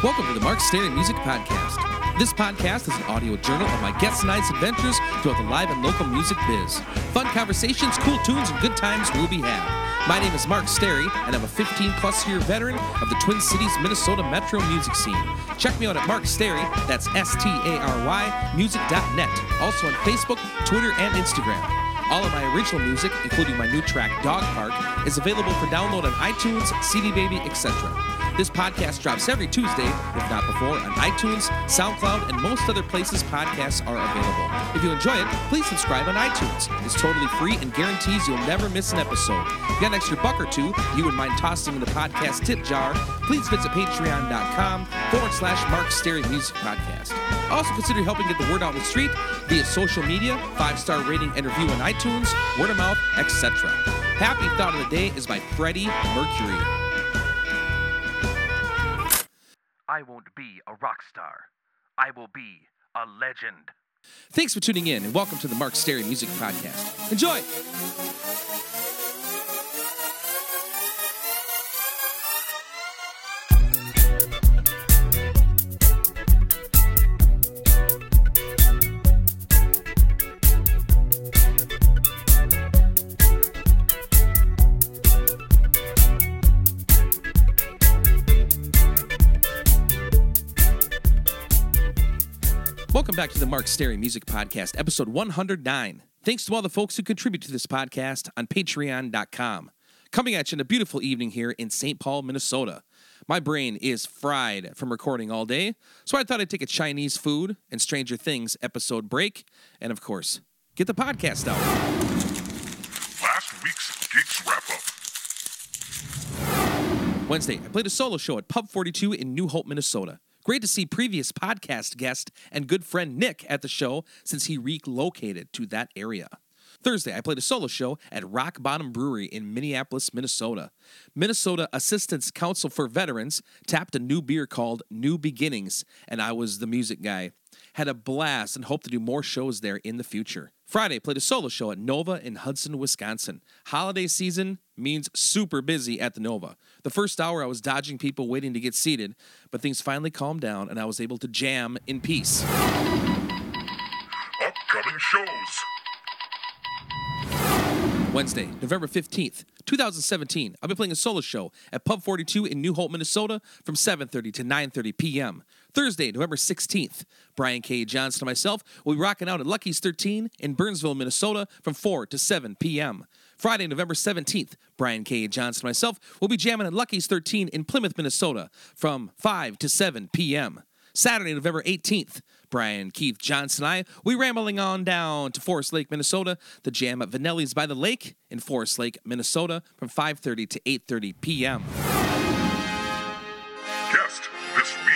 Welcome to the Mark Starry Music Podcast. This podcast is an audio journal of my guests and I's adventures throughout the live and local music biz. Fun conversations, cool tunes, and good times will be had. My name is Mark Starry, and I'm a 15-plus year veteran of the Twin Cities, Minnesota metro music scene. Check me out at Mark Starry, that's S-T-A-R-Y, music.net. Also on Facebook, Twitter, and Instagram. All of my original music, including my new track, Dog Park, is available for download on iTunes, CD Baby, etc. This podcast drops every Tuesday, if not before, on iTunes, SoundCloud, and most other places podcasts are available. If you enjoy it, please subscribe on iTunes. It's totally free and guarantees you'll never miss an episode. If you got an extra buck or two you wouldn't mind tossing in the podcast tip jar, please visit patreon.com/Mark Starry Music Podcast. Also consider helping get the word out in the street via social media, 5-star rating and review on iTunes, word of mouth, etc. Happy Thought of the Day is by Freddie Mercury. I won't be a rock star. I will be a legend. Thanks for tuning in and welcome to the Mark Starry Music Podcast. Enjoy! Back to the Mark Starry Music Podcast, episode 109. Thanks to all the folks who contribute to this podcast on patreon.com. Coming at you in a beautiful evening here in St. Paul, Minnesota. My brain is fried from recording all day, so I thought I'd take a Chinese food and Stranger Things episode break, and of course, get the podcast out. Last week's Geeks Wrap-Up. Wednesday, I played a solo show at Pub 42 in New Hope, Minnesota. Great to see previous podcast guest and good friend Nick at the show since he relocated to that area. Thursday, I played a solo show at Rock Bottom Brewery in Minneapolis, Minnesota. Minnesota Assistance Council for Veterans tapped a new beer called New Beginnings, and I was the music guy. Had a blast and hope to do more shows there in the future. Friday, played a solo show at Nova in Hudson, Wisconsin. Holiday season means super busy at the Nova. The first hour I was dodging people waiting to get seated, but things finally calmed down and I was able to jam in peace. Upcoming shows. Wednesday, November 15th, 2017. I'll be playing a solo show at Pub 42 in New Hope, Minnesota from 7:30 to 9:30 p.m. Thursday, November 16th, Brian Keith Johnson and myself will be rocking out at Lucky's 13 in Burnsville, Minnesota from 4 to 7 p.m. Friday, November 17th, Brian Keith Johnson and myself will be jamming at Lucky's 13 in Plymouth, Minnesota from 5 to 7 p.m. Saturday, November 18th, Brian Keith Johnson and I will be rambling on down to Forest Lake, Minnesota to jam at Vanelli's by the Lake in Forest Lake, Minnesota from 5:30 to 8:30 p.m. Guest this week.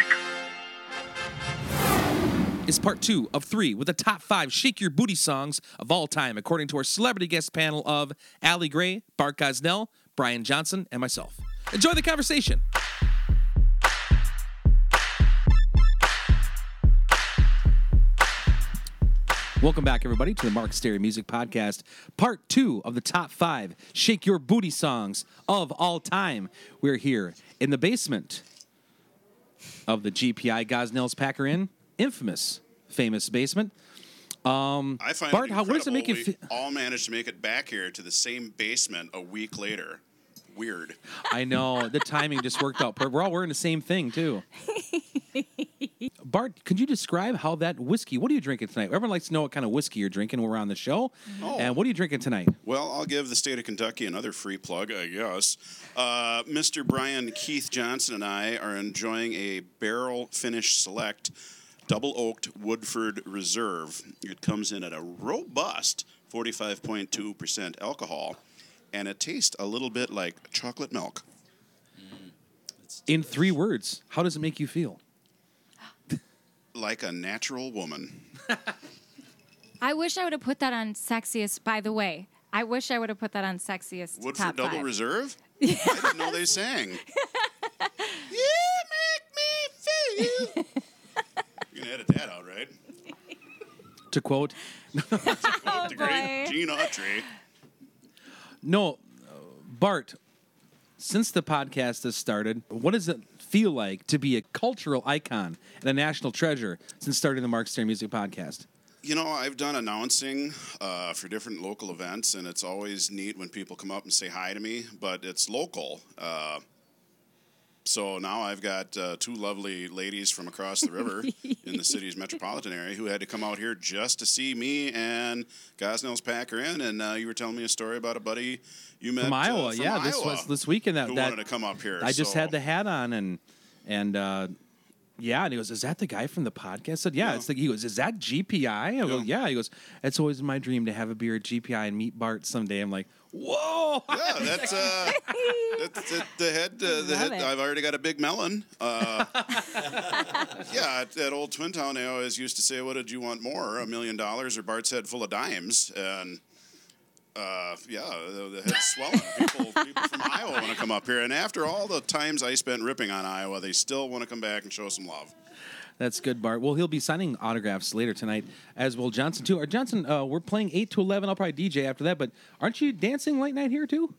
It's part 2 of 3 with the top 5 Shake Your Booty songs of all time, according to our celebrity guest panel of Allie Gray, Bart Gosnell, Brian Johnson, and myself. Enjoy the conversation. Welcome back, everybody, to the Mark Starry Music Podcast, part 2 of the top 5 Shake Your Booty songs of all time. We're here in the basement of the GPI Gosnell's Packer Inn. Infamous, famous basement. I find Bart, how does it make you feel? All managed to make it back here to the same basement a week later. Weird. I know. The timing just worked out. We're all wearing the same thing, too. Bart, could you describe how that whiskey, what are you drinking tonight? Everyone likes to know what kind of whiskey you're drinking when we're on the show. Oh. And what are you drinking tonight? Well, I'll give the state of Kentucky another free plug, I guess. Mr. Brian Keith Johnson and I are enjoying a barrel finish select double oaked Woodford Reserve. It comes in at a robust 45.2% alcohol, and it tastes a little bit like chocolate milk. In 3 words, how does it make you feel? Like a natural woman. I wish I would have put that on Sexiest, by the way. I wish I would have put that on Sexiest Woodford Top 5. Woodford Double Reserve? I didn't know they sang. You make me feel. You can edit that out, right? To quote, the great Gene Autry. No, Bart, Since the podcast has started, what does it feel like to be a cultural icon and a national treasure since starting the Mark Sterry Music Podcast? You know, I've done announcing for different local events, and it's always neat when people come up and say hi to me, but it's local. So now I've got two lovely ladies from across the river in the city's metropolitan area who had to come out here just to see me and Gosnell's Packer Inn. And you were telling me a story about a buddy you met from Iowa. Iowa, this was this weekend who wanted to come up here. I just had the hat on and he goes, "Is that the guy from the podcast?" I said, "Yeah." It's like he goes, "Is that GPI?" I go, "Yeah." He goes, "It's always my dream to have a beer at GPI and meet Bart someday." I'm like, "Whoa!" Yeah, that's the head. I've already got a big melon. At Old Twin Town, I always used to say, "What did you want more, $1 million or Bart's head full of dimes?" And the head's swelling. People from Iowa want to come up here, and after all the times I spent ripping on Iowa, they still want to come back and show some love. That's good, Bart. Well, he'll be signing autographs later tonight, as will Johnson, too. Johnson, we're playing 8 to 11. I'll probably DJ after that, but aren't you dancing late night here, too?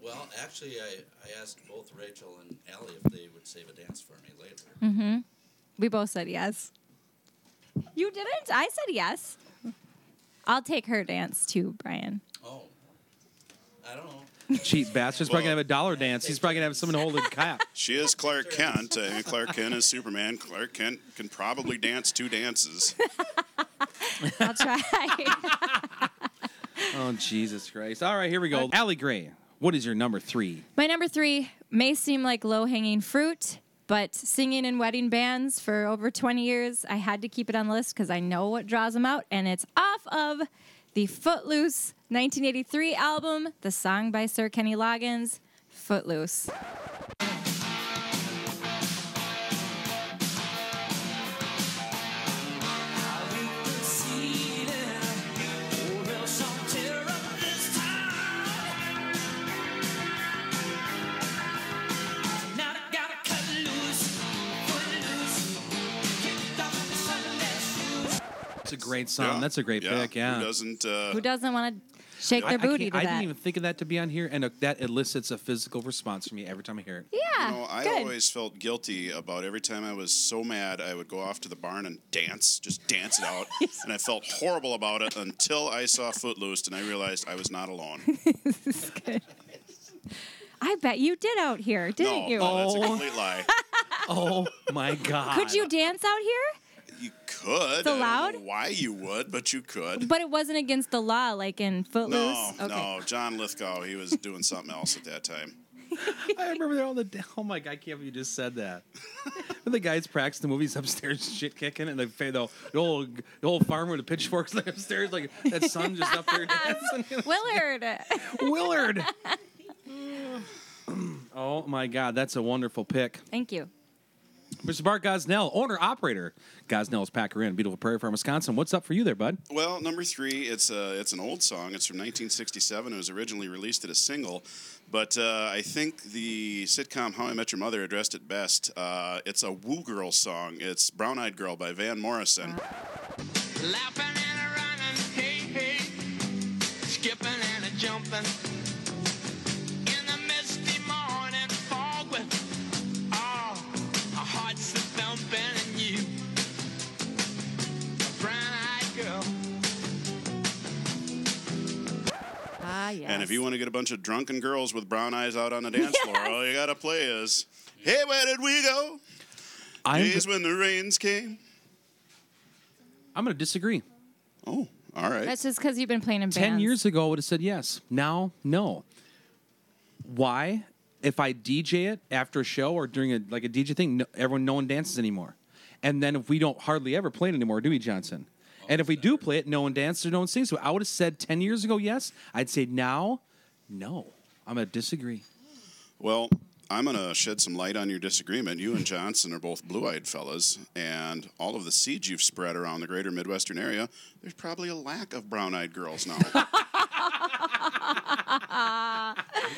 Well, actually, I asked both Rachel and Allie if they would save a dance for me later. Mm-hmm. We both said yes. You didn't? I said yes. I'll take her dance, too, Brian. Oh. I don't know. Cheap bastard's probably going to have a dollar dance. He's probably going to have someone hold a cap. She is Clark Kent. Clark Kent is Superman. Clark Kent can probably dance two dances. I'll try. Oh, Jesus Christ. All right, here we go. Allie Gray, what is your number 3? My number 3 may seem like low-hanging fruit, but singing in wedding bands for over 20 years, I had to keep it on the list because I know what draws them out, and it's off of the Footloose 1983 album, the song by Sir Kenny Loggins, Footloose. Great song. Yeah. That's a great pick. Yeah. Who doesn't want to shake their booty to that? I didn't even think of that to be on here, and that elicits a physical response from me every time I hear it. Yeah. I always felt guilty about every time I was so mad, I would go off to the barn and dance it out, and I felt horrible about it until I saw Footloose, and I realized I was not alone. This is good. I bet you did out here, didn't you? No, that's a complete lie. Oh my God. Could you dance out here? You could. So loud? I don't know why you would, but you could. But it wasn't against the law, like in Footloose? No. John Lithgow, he was doing something else at that time. I remember they're on the... Oh, my God, I can't believe you just said that. When the guys practiced the movies upstairs, shit kicking, and the old farmer with the pitchforks upstairs, like that son just up there dancing. Willard! Oh, my God, that's a wonderful pick. Thank you. Mr. Bart Gosnell, owner-operator, Gosnell's Packer Inn, beautiful Prairie Farm, Wisconsin. What's up for you there, bud? Well, number 3, it's an old song. It's from 1967. It was originally released as a single, but I think the sitcom How I Met Your Mother addressed it best. It's a woo girl song. It's Brown Eyed Girl by Van Morrison. Laughing and a running, hey, hey, skipping and a jumping. Yes. And if you want to get a bunch of drunken girls with brown eyes out on the dance floor, all you got to play is, "Hey, where did we go? Days when the rains came." I'm going to disagree. Oh, all right. That's just because you've been playing in bands. 10 years ago, I would have said yes. Now, no. Why? If I DJ it after a show or during a DJ thing, no one dances anymore. And then if we don't hardly ever play it anymore, do we, Johnson? And if we do play it, no one dances or no one sings. So I would have said 10 years ago, yes. I'd say now, no. I'm going to disagree. Well, I'm going to shed some light on your disagreement. You and Johnson are both blue-eyed fellas, and all of the seeds you've spread around the greater Midwestern area, there's probably a lack of brown-eyed girls now.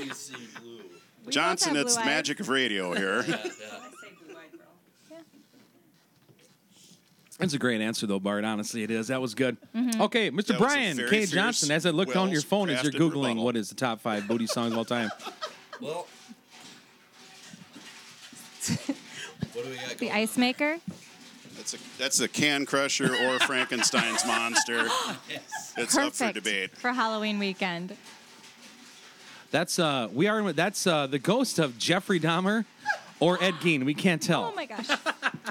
You see blue. Johnson, it's the magic of radio here. Yeah. That's a great answer, though, Bart. Honestly, it is. That was good. Mm-hmm. Okay, Mr. That Brian K. Johnson, as I looked on your phone as you're Googling rebuttal. What is the top 5 booty songs of all time. Well, what do we got? The Ice Maker. That's a Can Crusher or Frankenstein's Monster. Yes. It's perfect. Up for debate. For Halloween weekend. That's the ghost of Jeffrey Dahmer or Ed Gein. We can't tell. Oh my gosh.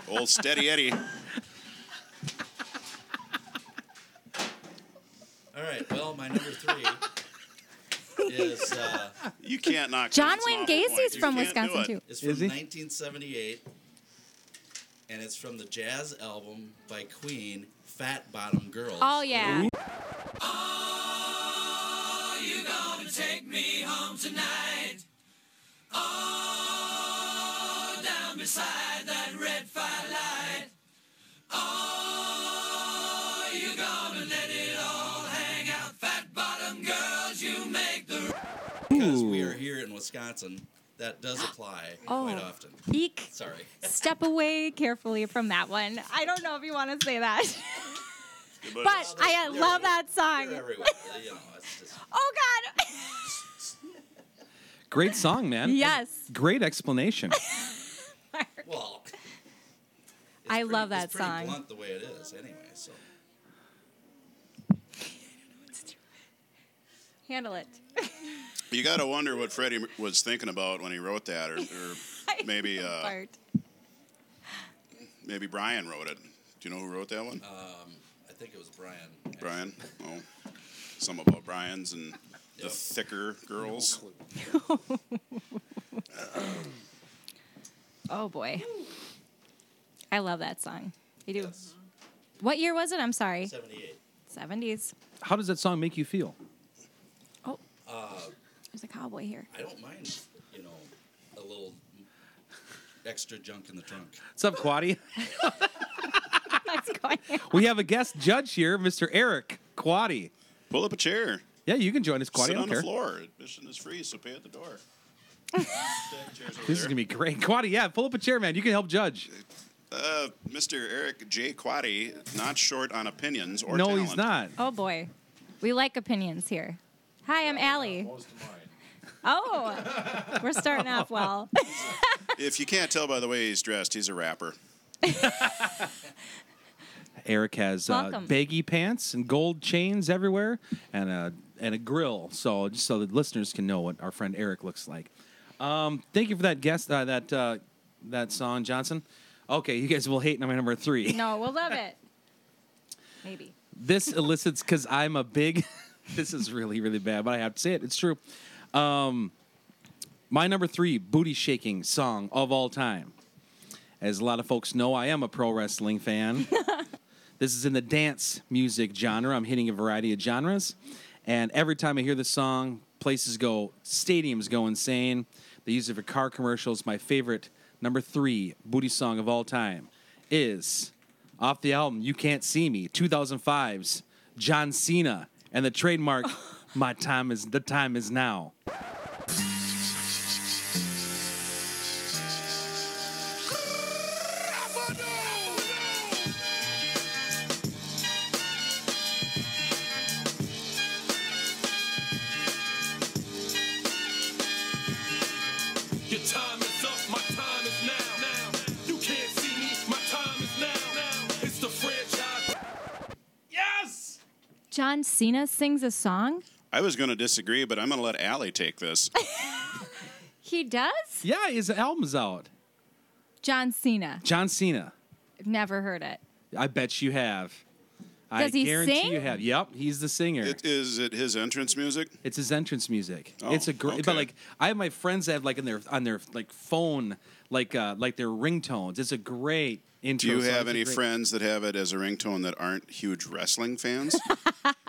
Old Steady Eddie. All right. Well, my number 3 is you can't knock John Wayne Gacy's from Wisconsin too. It's from 1978. And it's from the jazz album by Queen, Fat Bottom Girls. Oh, yeah. Ooh. Oh, you're gonna take me home tonight. Oh, down beside that red firelight. Oh, you're gonna let it all hang out. Fat Bottom Girls, you make the... Because we are here in Wisconsin. That does apply quite often. Eek. Sorry. Step away carefully from that one. I don't know if you want to say that. But I love that song. You know, it's just... Oh, God. Great song, man. Yes. And great explanation. Well, I love that song. It's pretty blunt the way it is anyway, so. I don't know what to do. Handle it. You got to wonder what Freddie was thinking about when he wrote that, or maybe maybe Brian wrote it. Do you know who wrote that one? I think it was Brian. Actually. Brian? Oh. Some about Brian's and the thicker girls. Oh, boy. I love that song. I do. Yes. What year was it? I'm sorry. 78. 70s. How does that song make you feel? There's a cowboy here. I don't mind, a little extra junk in the trunk. What's up, Quaddy? What's going on? We have a guest judge here, Mr. Eric Quaddy. Pull up a chair. Yeah, you can join us, Quaddy. Sit on the floor. Admission is free, so pay at the door. This is going to be great. Quaddy, yeah, pull up a chair, man. You can help judge. Mr. Eric J. Quaddy, not short on opinions or talent. No, he's not. Oh, boy. We like opinions here. Hi, I'm Allie. Oh, we're starting off well. If you can't tell by the way he's dressed, he's a rapper. Eric has baggy pants and gold chains everywhere and a grill, so just so the listeners can know what our friend Eric looks like. Thank you for that guest, that song, Johnson. Okay, you guys will hate my number 3. No, we'll love it. Maybe. This elicits, because I'm a big... This is really, really bad, but I have to say it. It's true. My number 3 booty-shaking song of all time. As a lot of folks know, I am a pro wrestling fan. This is in the dance music genre. I'm hitting a variety of genres. And every time I hear this song, stadiums go insane. They use it for car commercials. My favorite, number 3 booty song of all time is off the album You Can't See Me, 2005's John Cena. And the trademark, the time is now. John Cena sings a song? I was going to disagree, but I'm going to let Allie take this. He does? Yeah, his album's out. John Cena. John Cena. I've never heard it. I bet you have. Does he guarantee sing? You have. Yep, he's the singer. Is it his entrance music? It's his entrance music. Oh, it's a great. Okay. But I have my friends that have on their phone like their ringtones. It's a great. Do you have any friends that have it as a ringtone that aren't huge wrestling fans?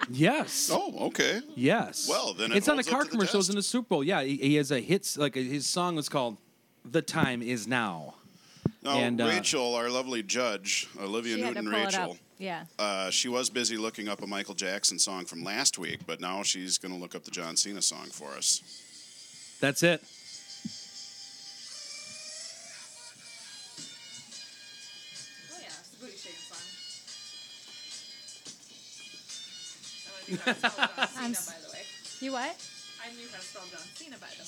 Yes. Oh, okay. Yes. Well, then it's on the car commercials in the Super Bowl. Yeah, he has a hits his song was called "The Time Is Now." Now, and, Rachel, our lovely judge, Olivia Newton-John. Yeah. She was busy looking up a Michael Jackson song from last week, but now she's going to look up the John Cena song for us. That's it. John Cena, by the way. You what? I knew how to spell John Cena, by the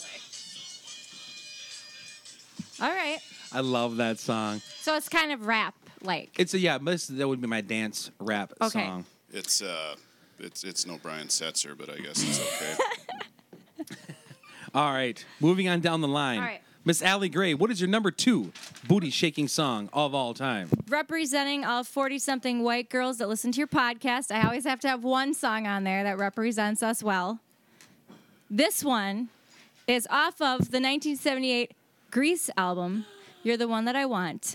way. All right. I love that song. So it's kind of rap like. It's a that would be my dance rap song. It's no Brian Setzer, but I guess it's okay. All right. Moving on down the line. All right. Miss Allie Gray, what is your number 2 booty-shaking song of all time? Representing all 40-something white girls that listen to your podcast, I always have to have one song on there that represents us well. This one is off of the 1978 Grease album, You're the One That I Want.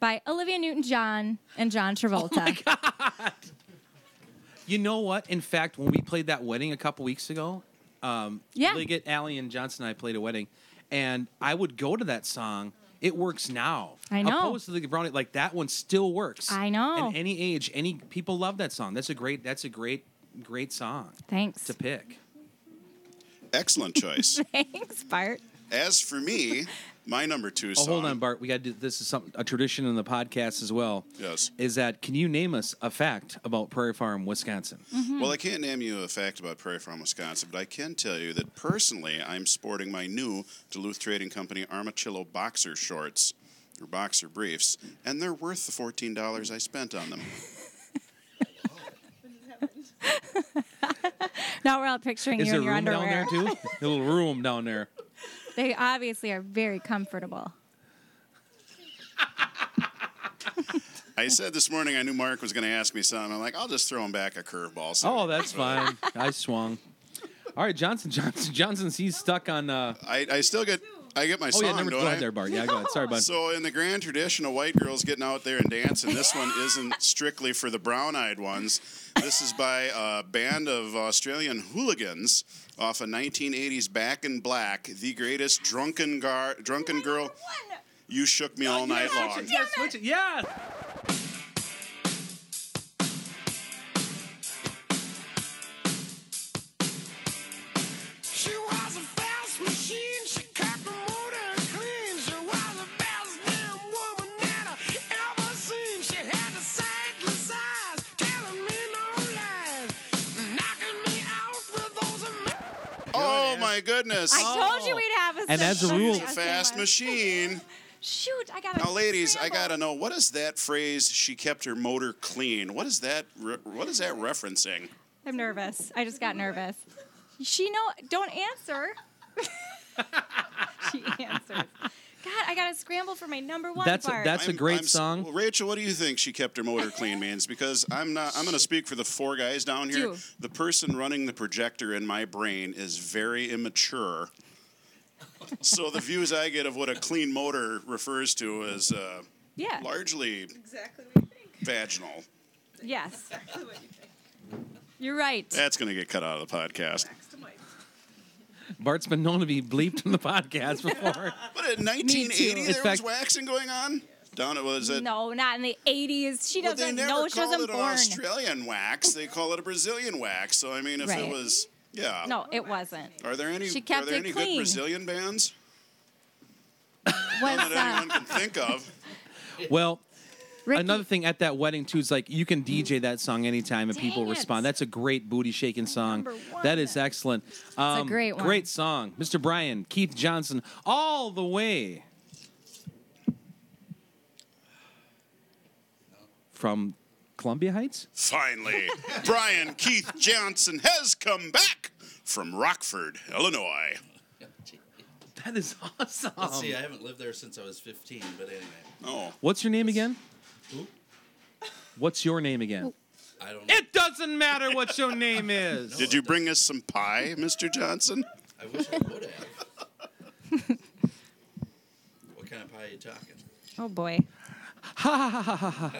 By Olivia Newton-John and John Travolta. Oh, my God. You know what? In fact, when we played that wedding a couple weeks ago, Liggett, Allie, and Johnson and I played a wedding, and I would go to that song. It works now. I know. Opposed to the brownie, like that one still works. I know. At any age, any people love that song. That's a great song. Thanks. To pick. Excellent choice. Thanks, Bart. As for me... My number 2 song. Oh, hold on, Bart. We got to do this. Is something a tradition in the podcast as well. Yes. Is that can you name us a fact about Prairie Farm, Wisconsin? Mm-hmm. Well, I can't name you a fact about Prairie Farm, Wisconsin, but I can tell you that personally, I'm sporting my new Duluth Trading Company Armachillo boxer shorts or boxer briefs, and they're worth the $14 I spent on them. Now we're all picturing you in your underwear. Is there a room down there too? A little room down there. They obviously are very comfortable. I said this morning I knew Mark was going to ask me something. I'm like, I'll just throw him back a curveball. Oh, that's fine. I swung. All right, Johnson. He's stuck on. I get my song. Go ahead there, Bart. Yeah, go ahead. Sorry, bud. So in the grand tradition of white girls getting out there and dancing, this one isn't strictly for the brown-eyed ones. This is by a band of Australian hooligans off a 1980s Back in Black, the greatest drunken girl. You shook me all night long. Yes. My goodness. I told you we'd have a And as a rule, fast machine. Shoot, I got to. Now, ladies, I got to know, what is that phrase, she kept her motor clean? What is that referencing? I'm nervous. I just got nervous. Don't answer. She answers. God, I got to scramble for my number 1 part. That's a great song. Well, Rachel, what do you think she kept her motor clean means? Because I'm going to speak for the 4 guys down here. Dude. The person running the projector in my brain is very immature. So the views I get of what a clean motor refers to is largely exactly what you think. Vaginal. Yes. Exactly what you think. You're right. That's going to get cut out of the podcast. Bart's been known to be bleeped in the podcast before. But in 1980, was waxing going on? Donna, was it? No, not in the 80s. She doesn't know. She wasn't born. They never called it an Australian wax. They call it a Brazilian wax. So, I mean, if it was, yeah. No, it wasn't. Are there any good Brazilian bands? None that anyone can think of. Well... Ricky. Another thing at that wedding, too, is like you can DJ that song anytime and people respond. That's a great booty-shaking song. That is excellent. It's a great one. Great song. Mr. Brian Keith Johnson, all the way from Columbia Heights. Finally, Brian Keith Johnson has come back from Rockford, Illinois. That is awesome. Let's see, I haven't lived there since I was 15, but anyway. Oh. What's your name again? Who? What's your name again? I don't know. It doesn't matter what your name is. No, did you bring us some pie, Mr. Johnson? I wish I would have. What kind of pie are you talking? Oh, boy. Ha, ha, ha, ha, ha.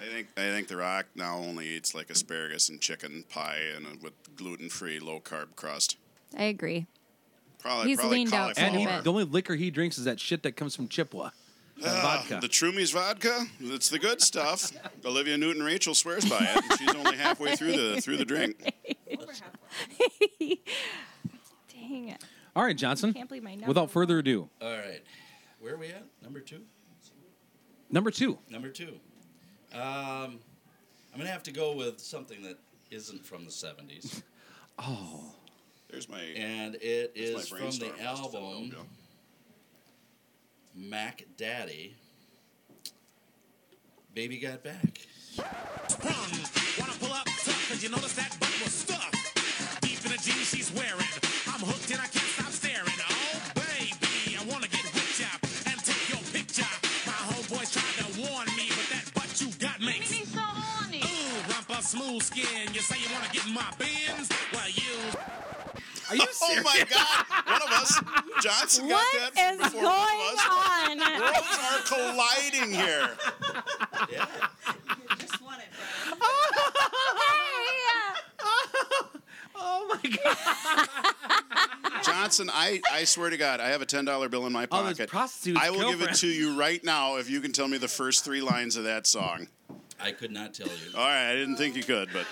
I think The Rock now only eats like asparagus and chicken pie and with gluten-free, low-carb crust. I agree. Probably, he's leaned out. And the only liquor he drinks is that shit that comes from Chippewa. vodka. The Trumies vodka. It's the good stuff. Olivia Newton-Rachel swears by it. And she's only halfway through the drink. Over halfway. Dang it. All right, Johnson. I can't believe my number. Without further ado. All right. Where are we at? Number two? Number two. I'm going to have to go with something that isn't from the 70s. Oh. There's my... And it is from the album Mac Daddy, Baby Got Back. One, wanna pull up tough, cause you notice that butt was stuck deep in the jeans she's wearing. I'm hooked and I can't stop staring. Oh, baby, I wanna get whipped up and take your picture. My homeboys tried to warn me, but that butt you got makes me so horny. Ooh, rump up smooth skin. You say you wanna get in my bins? Well, you... Are you serious? Oh my God! One of us, Johnson, got that from before. What is going on? Worlds are colliding here. Yeah. You just won it, bro. Oh my God! Johnson, I swear to God, I have a $10 bill in my pocket. I will give it to you right now if you can tell me the first three lines of that song. I could not tell you. All right, I didn't think you could, but.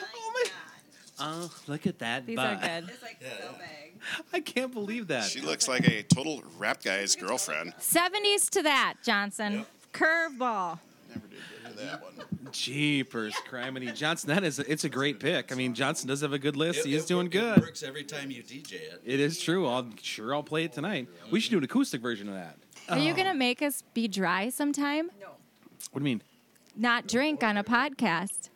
Oh, look at that. These butt. Are good. It's like so big. I can't believe that. She looks like a total rap guy's girlfriend. 70s to that, Johnson. Yep. Curveball. Never did get to that one. Jeepers, criminy. Johnson, it's a great pick. I mean, Johnson does have a good list. He is doing good. It works every time you DJ it. It is true. I'll play it tonight. We should do an acoustic version of that. Are you going to make us be dry sometime? No. What do you mean? Not drink on a podcast.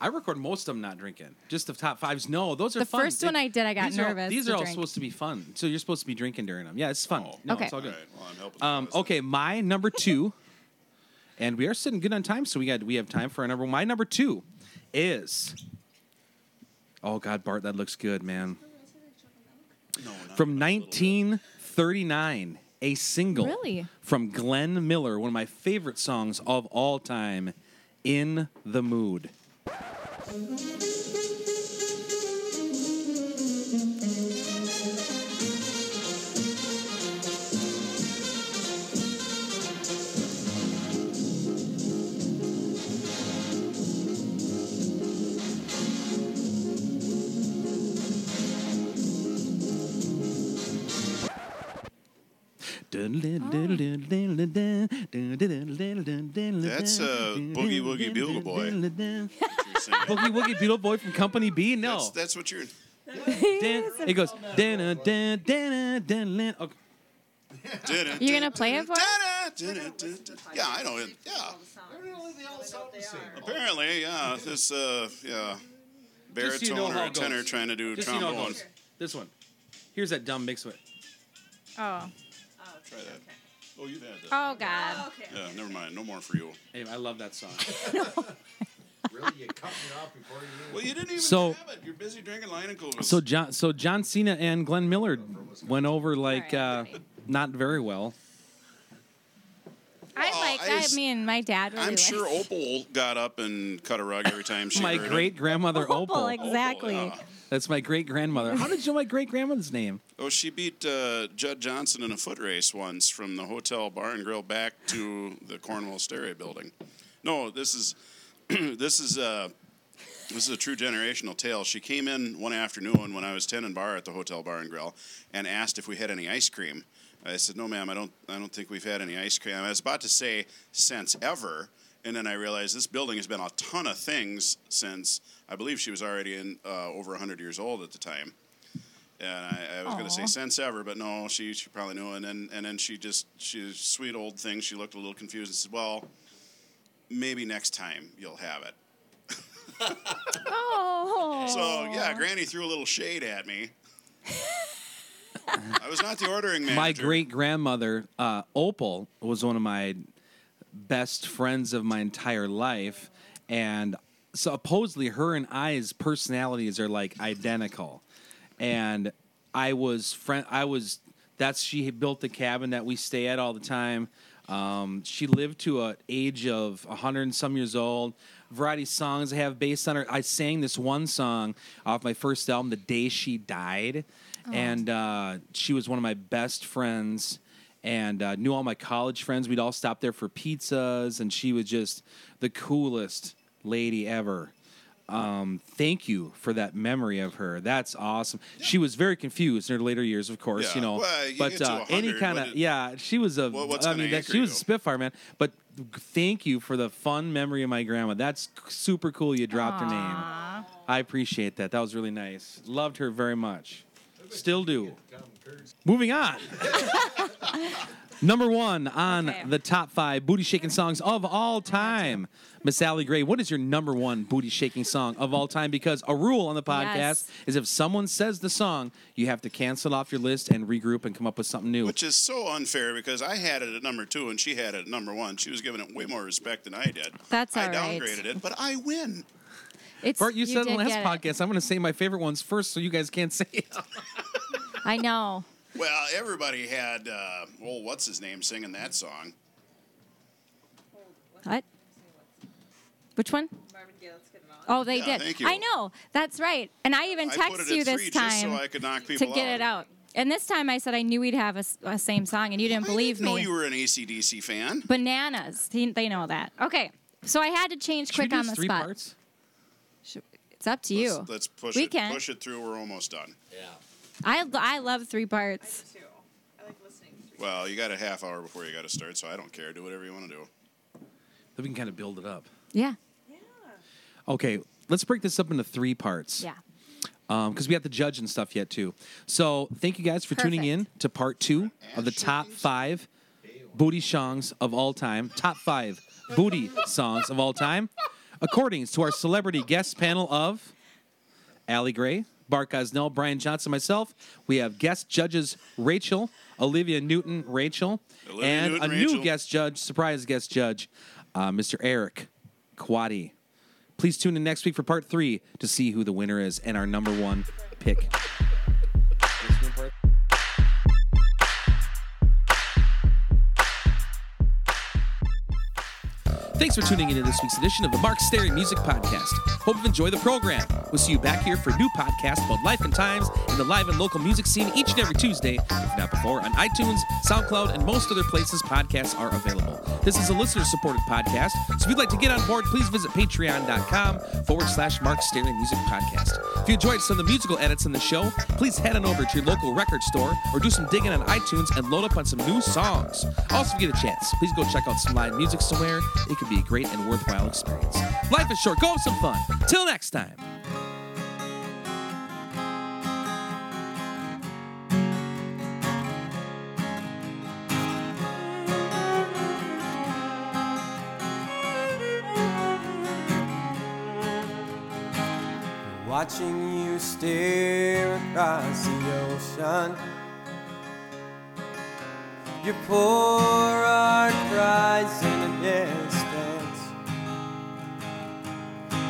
I record most of them not drinking. Just the top fives. No, those are fun. The first one I did, I got nervous. These are all supposed to be fun. So you're supposed to be drinking during them. Yeah, it's fun. Oh, no, okay. It's all good. All right. Well, I'm helping okay, my number two, and we are sitting good on time, so we have time for our number one. My number two is, oh, God, Bart, that looks good, man. No, from 1939, a single from Glenn Miller, one of my favorite songs of all time, In the Mood. That's Boogie Woogie Bugle Boy. Boogie Woogie Bugle Boy from Company B? No. That's what you're... It goes... You're going to play it for us? Yeah, I know it. Yeah. Apparently, yeah. This, baritone or tenor trying to do trombone. This one. Here's that dumb mix with. Oh. Try that. Okay. Oh, you've had that. Oh, God. Oh, okay. Yeah, never mind. No more for you. Hey, I love that song. Really? You cut me off before you knew it. Well, you didn't even have it. You're busy drinking Lion and Cougars. So John Cena and Glenn Miller went over, like, not very well. My dad really liked it. I'm sure Opal got up and cut a rug every time she My great-grandmother Opal. Exactly. Opal, yeah. That's my great-grandmother. How did you know my great-grandmother's name? Oh, she beat Judd Johnson in a foot race once from the hotel bar and grill back to the Cornwall Stereo building. No, this is a true generational tale. She came in one afternoon when I was tending bar at the hotel bar and grill and asked if we had any ice cream. I said, no, ma'am, I don't think we've had any ice cream. I was about to say since ever, and then I realized this building has been a ton of things since... I believe she was already in over 100 years old at the time. And I was going to say since ever, but no, she probably knew. And then she's a sweet old thing. She looked a little confused and said, well, maybe next time you'll have it. Oh. So, yeah, Granny threw a little shade at me. I was not the ordering manager. My great-grandmother, Opal, was one of my best friends of my entire life. And supposedly her and I's personalities are like identical, and she built the cabin that we stay at all the time. She lived to an age of 100 and some years old. Variety of songs I have based on her. I sang this one song off my first album, The Day She Died, and she was one of my best friends. and knew all my college friends. We'd all stop there for pizzas, and she was just the coolest lady ever. Thank you for that memory of her. That's awesome. Yeah. She was very confused in her later years, of course, you know. Well, you but any kind of she was a. Well, I mean, she was a spitfire, man. But thank you for the fun memory of my grandma. That's super cool. You dropped her name. I appreciate that. That was really nice. Loved her very much. Still do. Moving on. Number one on the top five booty-shaking songs of all time. Miss Allie Gray, what is your number one booty-shaking song of all time? Because a rule on the podcast is if someone says the song, you have to cancel off your list and regroup and come up with something new. Which is so unfair because I had it at number two and she had it at number one. She was giving it way more respect than I did. That's all right. I downgraded it, but I win. Bart, you said in the last podcast, I'm going to say my favorite ones first so you guys can't say it. I know. Well, everybody had, what's his name singing that song? What? Which one? Marvin Gaye's Good Mouth. Oh, they did. Thank you. I know. That's right. And I even texted you this time so I could knock people to get it out. And this time I said I knew we'd have a same song, and you didn't believe me. I didn't know you were an AC/DC fan. Bananas. They know that. Okay. So I had to change quick on the spot. 3 parts? It's up to you. Let's push it through. We're almost done. Yeah. I love 3 parts. I do, too. I like listening to 3 parts. Well, you got a half hour before you got to start, so I don't care. Do whatever you want to do. Then we can kind of build it up. Yeah. Yeah. Okay, let's break this up into 3 parts. Yeah. Because we got the judge and stuff yet, too. So thank you guys for tuning in to part 2 of the top 5 booty songs of all time. Top 5 booty songs of all time. According to our celebrity guest panel of Allie Gray, Bart Gosnell, Brian Johnson, myself. We have guest judges Rachel, Olivia Newton-Rachel, and a new guest judge, surprise guest judge, Mr. Eric Quaddy. Please tune in next week for part 3 to see who the winner is and our number 1 pick. Thanks for tuning into this week's edition of the Mark Sterry Music Podcast. Hope you enjoy the program. We'll see you back here for a new podcast about life and times in the live and local music scene each and every Tuesday, if not before, on iTunes, SoundCloud, and most other places podcasts are available. This is a listener-supported podcast, so if you'd like to get on board, please visit patreon.com/Mark Sterry Music Podcast. If you enjoyed some of the musical edits in the show, please head on over to your local record store or do some digging on iTunes and load up on some new songs. Also, if you get a chance, please go check out some live music somewhere. It could be a great and worthwhile experience. Life is short. Go have some fun. Till next time. Watching you stare across the ocean, your poor heart cries in the distance.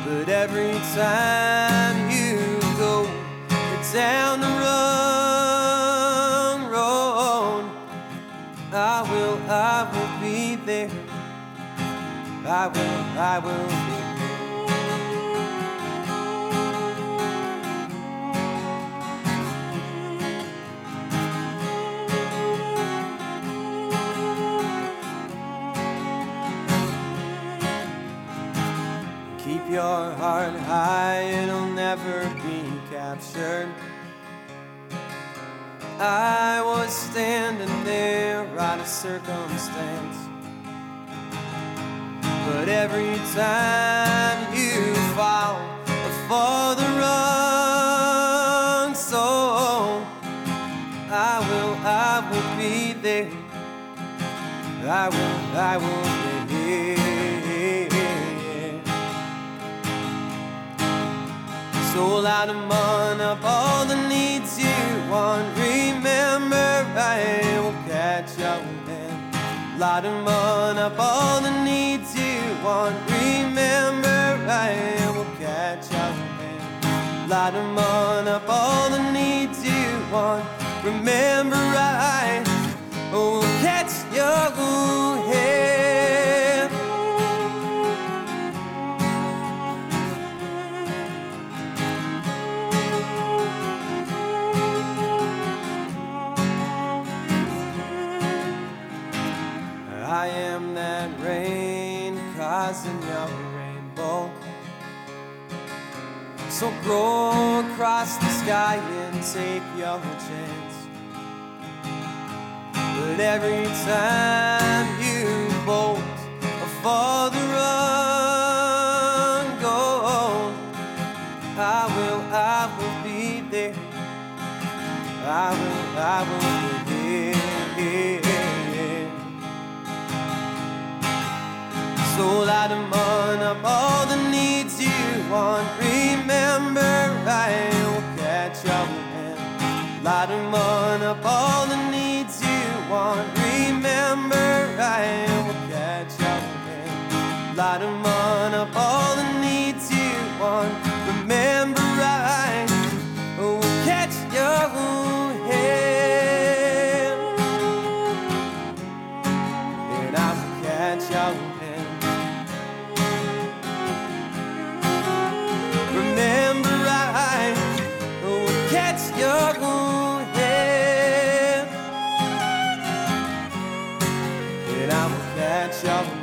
But every time you go down the wrong road, I will be there. I will be there. Your heart high, it'll never be captured. I was standing there out of circumstance, but every time you fall for the wrong soul, I will be there. I will be here. Roll out and run up all the needs you want. Remember, I will catch your hand. Lot and run up all the needs you want. Remember, I will catch your hand. Lot and run up all the needs you want. Remember, I will catch your hand. So grow across the sky and take your chance. But every time you bolt or for the run, go, I will be there. I will be there. So light 'em on up all the needs you want. Remember, I will catch your hand. Light 'em on up all the needs you want. Remember, I will catch your hand. Light 'em on up all the needs you want. Remember, I will catch your hand. And I will catch your hand. Shall